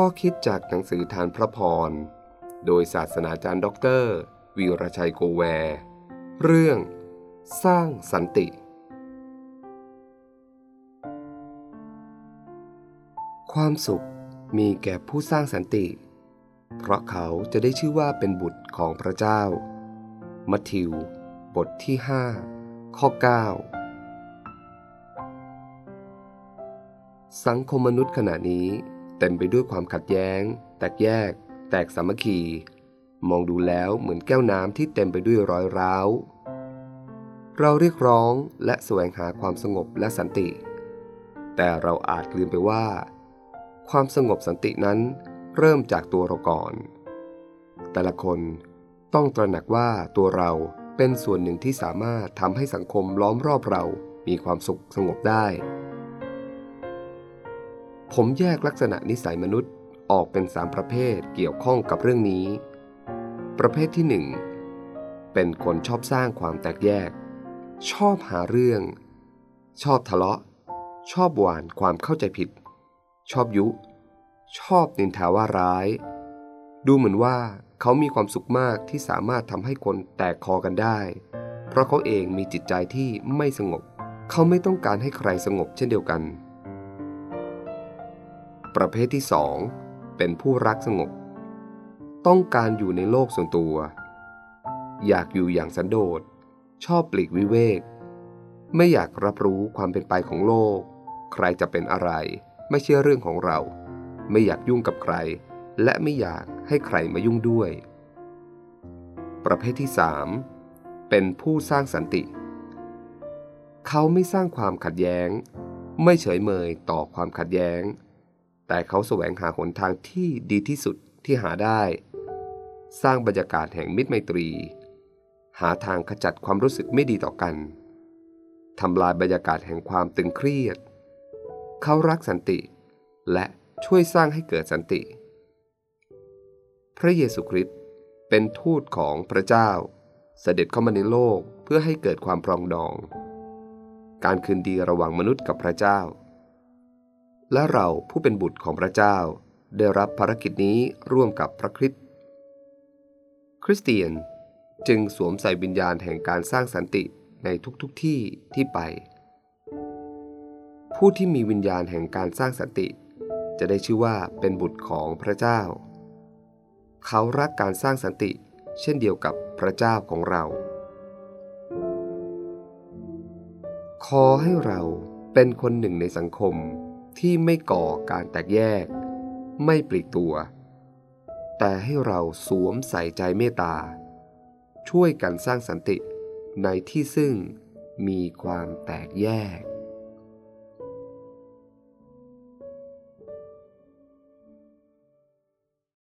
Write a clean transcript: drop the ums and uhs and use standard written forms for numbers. ข้อคิดจากหนังสือทานพระพรโดยศาสนาจารย์ด็อกเตอร์วีรชัยโกแวร์เรื่องสร้างสันติความสุขมีแก่ผู้สร้างสันติเพราะเขาจะได้ชื่อว่าเป็นบุตรของพระเจ้ามัทธิวบทที่5ข้อ9สังคมมนุษย์ขณะนี้เต็มไปด้วยความขัดแย้งแตกแยกแตกสามัคคีมองดูแล้วเหมือนแก้วน้ำที่เต็มไปด้วยรอยร้าวเราเรียกร้องและแสวงหาความสงบและสันติแต่เราอาจลืมไปว่าความสงบสันตินั้นเริ่มจากตัวเราก่อนแต่ละคนต้องตระหนักว่าตัวเราเป็นส่วนหนึ่งที่สามารถทำให้สังคมล้อมรอบเรามีความสุขสงบได้ผมแยกลักษณะนิสัยมนุษย์ออกเป็น3ประเภทเกี่ยวข้องกับเรื่องนี้ประเภทที่1เป็นคนชอบสร้างความแตกแยกชอบหาเรื่องชอบทะเลาะชอบหว่านความเข้าใจผิดชอบยุชอบนินทาว่าร้ายดูเหมือนว่าเขามีความสุขมากที่สามารถทำให้คนแตกคอกันได้เพราะเขาเองมีจิตใจที่ไม่สงบเขาไม่ต้องการให้ใครสงบเช่นเดียวกันประเภทที่2เป็นผู้รักสงบต้องการอยู่ในโลกส่วนตัวอยากอยู่อย่างสันโดษชอบปลีกวิเวกไม่อยากรับรู้ความเป็นไปของโลกใครจะเป็นอะไรไม่ใช่เรื่องของเราไม่อยากยุ่งกับใครและไม่อยากให้ใครมายุ่งด้วยประเภทที่3เป็นผู้สร้างสันติเขาไม่สร้างความขัดแย้งไม่เฉยเมยต่อความขัดแย้งแต่เขาแสวงหาหนทางที่ดีที่สุดที่หาได้สร้างบรรยากาศแห่งมิตรไมตรีหาทางขจัดความรู้สึกไม่ดีต่อกันทำลายบรรยากาศแห่งความตึงเครียดเขารักสันติและช่วยสร้างให้เกิดสันติพระเยซูคริสต์เป็นทูตของพระเจ้าเสด็จเข้ามาในโลกเพื่อให้เกิดความปรองดองการคืนดีระหว่างมนุษย์กับพระเจ้าและเราผู้เป็นบุตรของพระเจ้าได้รับภารกิจนี้ร่วมกับพระคริสต์คริสเตียนจึงสวมใส่วิญญาณแห่งการสร้างสันติในทุกๆที่ที่ไปผู้ที่มีวิญญาณแห่งการสร้างสันติจะได้ชื่อว่าเป็นบุตรของพระเจ้าเขารักการสร้างสันติเช่นเดียวกับพระเจ้าของเราขอให้เราเป็นคนหนึ่งในสังคมที่ไม่ก่อการแตกแยกไม่ปลีกตัวแต่ให้เราสวมใส่ใจเมตตาช่วยกันสร้างสันติในที่ซึ่งมีความแตกแยก